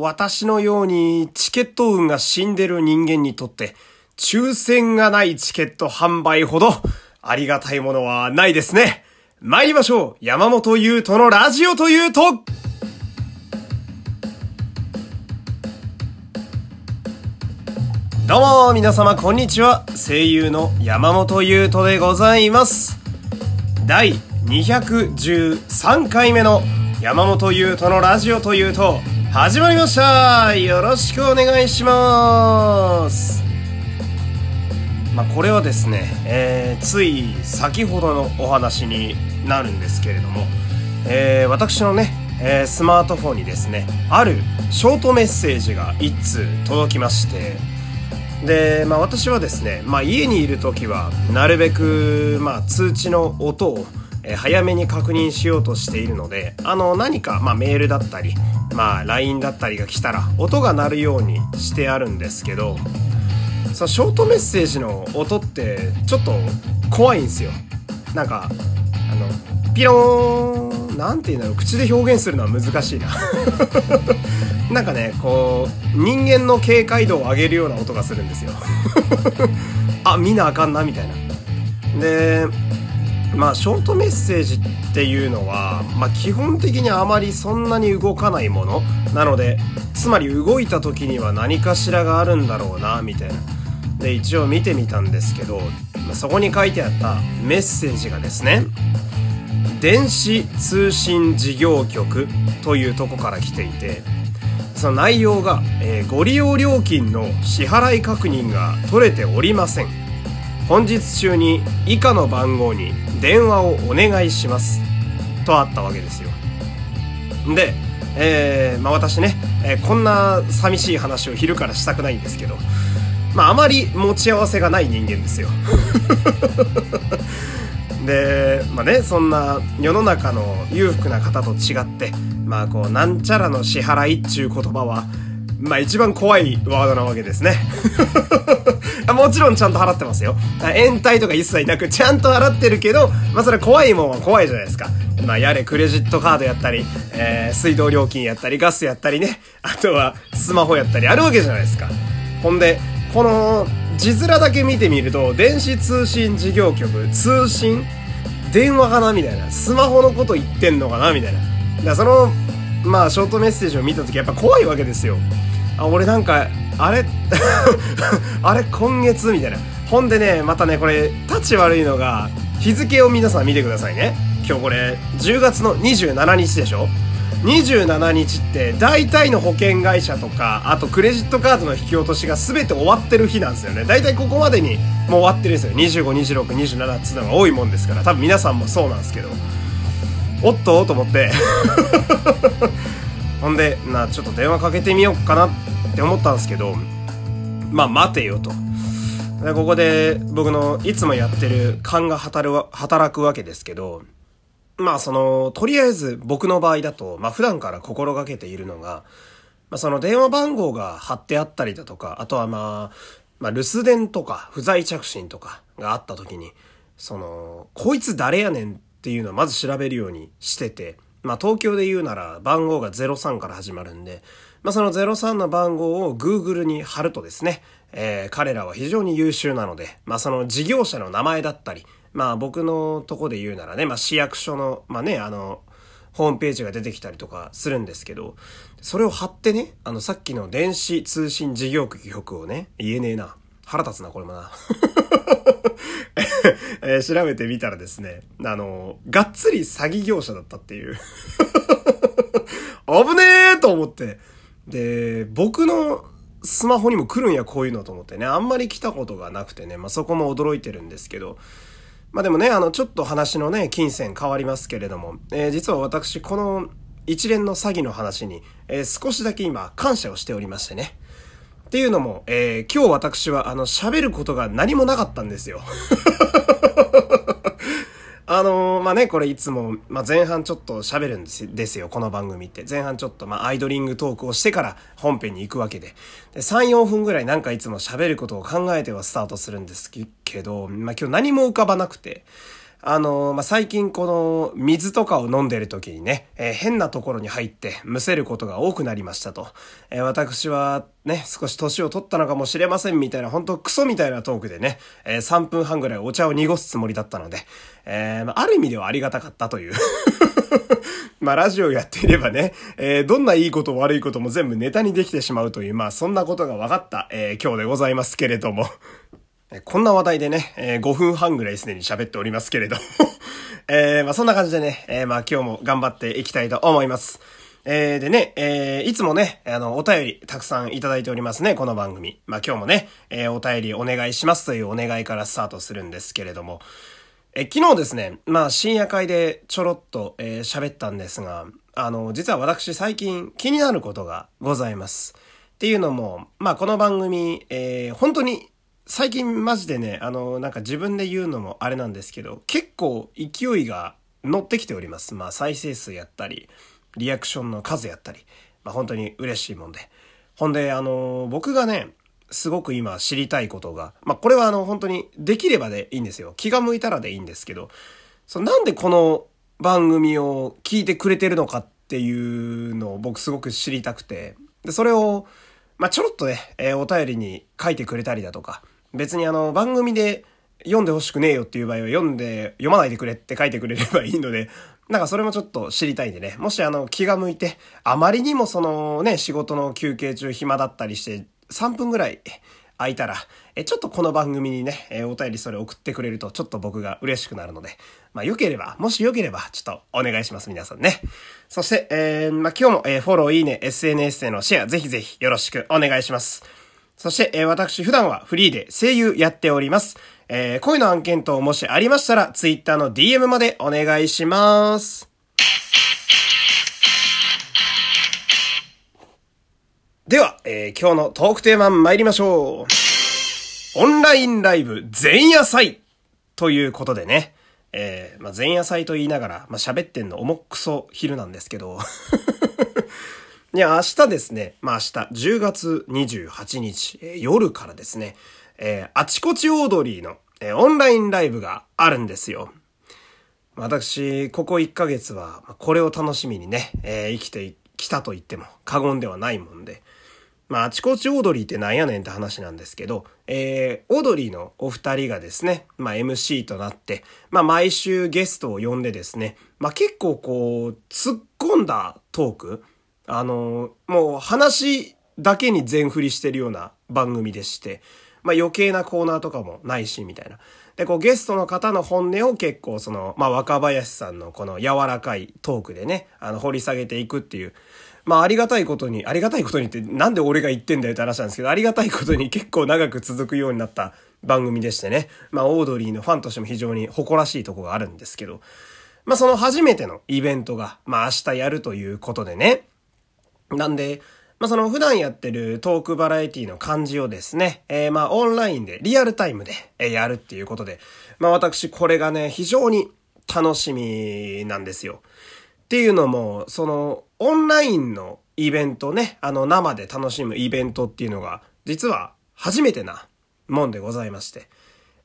私のようにチケット運が死んでる人間にとって、抽選がないチケット販売ほどありがたいものはないですね。参りましょう。山本優斗のラジオというと。どうも皆様こんにちは。声優の山本優斗でございます。第213回目の山本優斗のラジオというと始まりました。よろしくお願いします。これはですね、つい先ほどのお話になるんですけれども、私のね、スマートフォンにですねあるショートメッセージが1通届きまして、で、私はですね、家にいるときはなるべく、通知の音を早めに確認しようとしているので、何か、メールだったり、LINE だったりが来たら音が鳴るようにしてあるんですけど、そのショートメッセージの音ってちょっと怖いんですよ。なんかピローンなんていうんだろう、口で表現するのは難しいななんかね、こう人間の警戒度を上げるような音がするんですよあ、見なあかんなみたいな。で、ショートメッセージっていうのは、基本的にあまりそんなに動かないものなので、つまり動いた時には何かしらがあるんだろうなみたいな。で、一応見てみたんですけど、そこに書いてあったメッセージがですね、電子通信事業局というとこから来ていて、その内容が、ご利用料金の支払い確認が取れておりません。本日中に以下の番号に電話をお願いしますとあったわけですよ。で、私ね、こんな寂しい話を昼からしたくないんですけど、あまり持ち合わせがない人間ですよで、そんな世の中の裕福な方と違って、こうなんちゃらの支払いっちゅう言葉は、一番怖いワードなわけですねもちろんちゃんと払ってますよ。延滞とか一切なくちゃんと払ってるけど、それは怖いもんは怖いじゃないですか。やれクレジットカードやったり、水道料金やったり、ガスやったりね、あとはスマホやったりあるわけじゃないですか。ほんで、この字面だけ見てみると、電子通信事業局、通信電話かなみたいな、スマホのこと言ってんのかなみたいな。だからそのショートメッセージを見たときやっぱ怖いわけですよ。俺なんかあれあれ今月みたいな。ほんでね、またね、これタチ悪いのが、日付を皆さん見てくださいね。今日これ10月の27日でしょ。27日って大体の保険会社とか、あとクレジットカードの引き落としが全て終わってる日なんですよね。大体ここまでにもう終わってるんですよ。25、26、27っていうのが多いもんですから、多分皆さんもそうなんですけど、おっとと思ってほんで、ちょっと電話かけてみようかなって思ったんですけど、待てよと。で、ここで僕のいつもやってる勘が働くわけですけど、とりあえず僕の場合だと、普段から心がけているのが、その電話番号が貼ってあったりだとか、あとは留守電とか不在着信とかがあった時に、こいつ誰やねんっていうのをまず調べるようにしてて、東京で言うなら番号が03から始まるんで、その03の番号を Google に貼るとですね、彼らは非常に優秀なので、その事業者の名前だったり、僕のとこで言うならね、市役所の、ホームページが出てきたりとかするんですけど、それを貼ってね、さっきの電子通信事業局をね、言えねえな。腹立つな、これもな。調べてみたらですね、がっつり詐欺業者だったっていう。危ねえと思って。で、僕のスマホにも来るんや、こういうのと思ってね、あんまり来たことがなくてね、そこも驚いてるんですけど、でもね、ちょっと話のね、金銭変わりますけれども、実は私、この一連の詐欺の話に、少しだけ今、感謝をしておりましてね。っていうのも、今日私は喋ることが何もなかったんですよこれいつも、前半ちょっと喋るんですよ、この番組って。前半ちょっとアイドリングトークをしてから本編に行くわけで、3、4分ぐらいなんかいつも喋ることを考えてはスタートするんですけど、今日何も浮かばなくて、最近この水とかを飲んでる時にね、変なところに入ってむせることが多くなりましたと、私はね少し年を取ったのかもしれませんみたいな本当クソみたいなトークでね、3分半ぐらいお茶を濁すつもりだったので、ある意味ではありがたかったというラジオやっていればね、どんないいこと悪いことも全部ネタにできてしまうという、そんなことが分かった、今日でございますけれどもこんな話題でね、5分半ぐらいすでに喋っておりますけれど、そんな感じでね、今日も頑張っていきたいと思います。でね、いつもね、お便りたくさんいただいておりますね、この番組。今日もね、お便りお願いしますというお願いからスタートするんですけれども、昨日ですね、深夜会でちょろっと喋ったんですが、実は私最近気になることがございます。っていうのも、この番組、本当に最近マジでね、自分で言うのもあれなんですけど、結構勢いが乗ってきております。再生数やったり、リアクションの数やったり、本当に嬉しいもんで。ほんで、僕がね、すごく今知りたいことが、これは本当にできればでいいんですよ。気が向いたらでいいんですけど、なんでこの番組を聞いてくれてるのかっていうのを僕すごく知りたくて、で、それを、ちょろっとね、お便りに書いてくれたりだとか、別に番組で読んでほしくねえよっていう場合は読まないでくれって書いてくれればいいので、それもちょっと知りたいんでね、もし気が向いて、あまりにも仕事の休憩中暇だったりして、3分ぐらい空いたら、ちょっとこの番組にね、お便りそれ送ってくれるとちょっと僕が嬉しくなるので、もし良ければちょっとお願いします、皆さんね。そして、今日も、フォロー、いいね、SNS へのシェア、ぜひぜひよろしくお願いします。そして、私普段はフリーで声優やっております。恋の案件等もしありましたら、Twitter の DM までお願いします。では、今日のトークテーマ参りましょう。オンラインライブ前夜祭ということでね、前夜祭と言いながら、喋ってんの重くそ昼なんですけどいや、明日ですね。明日10月28日、夜からですね、あちこちオードリーの、オンラインライブがあるんですよ。私、ここ1ヶ月は、これを楽しみにね、生きてきたと言っても過言ではないもんで、あちこちオードリーってなんやねんって話なんですけど、オードリーのお二人がですね、MC となって、毎週ゲストを呼んでですね、結構こう、突っ込んだトーク、もう話だけに全振りしてるような番組でして、余計なコーナーとかもないし、みたいな。で、こうゲストの方の本音を結構若林さんのこの柔らかいトークでね、掘り下げていくっていう、ありがたいことにってなんで俺が言ってんだよって話なんですけど、ありがたいことに結構長く続くようになった番組でしてね、オードリーのファンとしても非常に誇らしいとこがあるんですけど、その初めてのイベントが、明日やるということでね、なんで、普段やってるトークバラエティの感じをですね、オンラインでリアルタイムでやるっていうことで、私これがね、非常に楽しみなんですよ。っていうのも、オンラインのイベントね、生で楽しむイベントっていうのが、実は初めてなもんでございまして。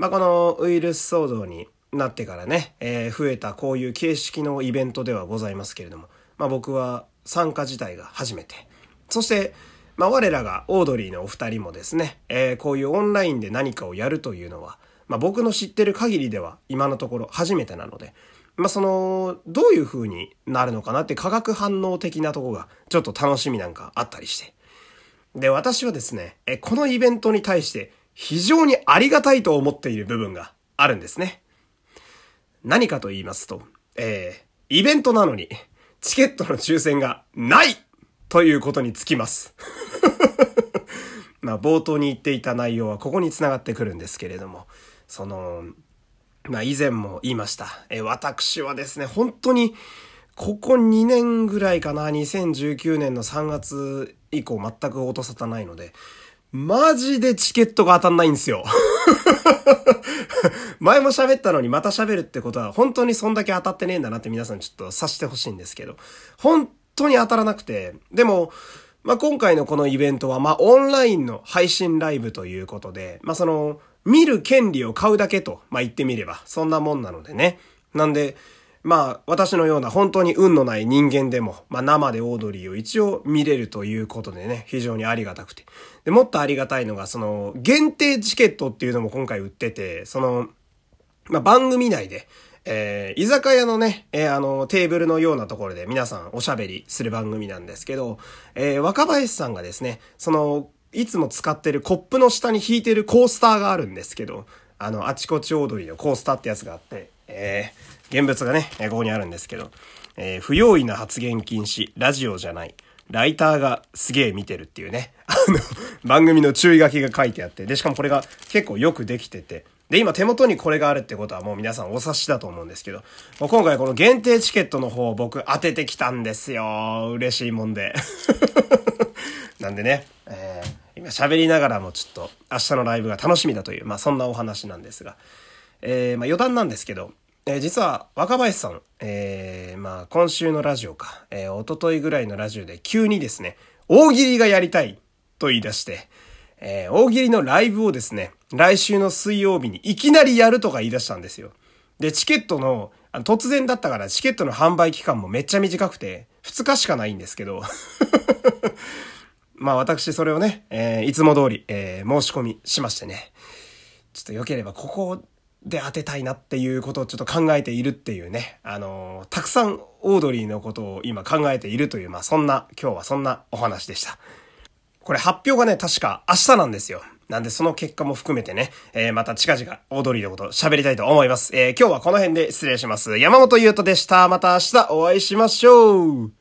このウイルス騒動になってからね、増えたこういう形式のイベントではございますけれども、僕は参加自体が初めて。そして、我らがオードリーのお二人もですね、こういうオンラインで何かをやるというのは、僕の知ってる限りでは今のところ初めてなので、どういう風になるのかなって化学反応的なとこがちょっと楽しみなんかあったりして。で、私はですね、このイベントに対して非常にありがたいと思っている部分があるんですね。何かと言いますと、イベントなのに、チケットの抽選がないということにつきます。冒頭に言っていた内容はここに繋がってくるんですけれども、以前も言いました。私はですね、本当にここ2年ぐらいかな、2019年の3月以降全く音沙汰ないので、マジでチケットが当たんないんですよ。前も喋ったのにまた喋るってことは本当にそんだけ当たってねえんだなって皆さんちょっと察してほしいんですけど、本当に当たらなくて、でも、今回のこのイベントはオンラインの配信ライブということで、見る権利を買うだけと、言ってみれば、そんなもんなのでね。なんで、私のような本当に運のない人間でも、生でオードリーを一応見れるということでね、非常にありがたくて。で、もっとありがたいのが、限定チケットっていうのも今回売ってて、番組内で、居酒屋のね、テーブルのようなところで皆さんおしゃべりする番組なんですけど、若林さんがですね、いつも使ってるコップの下に引いてるコースターがあるんですけど、あちこちオードリーのコースターってやつがあって、現物がね、ここにあるんですけど、不用意な発言禁止、ラジオじゃない、ライターがすげえ見てるっていうね、番組の注意書きが書いてあって、で、しかもこれが結構よくできてて、で、今手元にこれがあるってことはもう皆さんお察しだと思うんですけど、今回この限定チケットの方を僕当ててきたんですよ。嬉しいもんで。なんでね、今喋りながらもちょっと明日のライブが楽しみだという、そんなお話なんですが、余談なんですけど、実は若林さん、今週のラジオか、一昨日ぐらいのラジオで急にですね、大喜利がやりたいと言い出して、大喜利のライブをですね、来週の水曜日にいきなりやるとか言い出したんですよ。で、チケットの、突然だったからチケットの販売期間もめっちゃ短くて、2日しかないんですけど。私それをね、いつも通り、申し込みしましてね。ちょっと良ければここで当てたいなっていうことをちょっと考えているっていうね。たくさんオードリーのことを今考えているという、今日はそんなお話でした。これ発表がね、確か明日なんですよ。なんでその結果も含めてね、また近々オードリーのこと喋りたいと思います。今日はこの辺で失礼します。山本優斗でした。また明日お会いしましょう。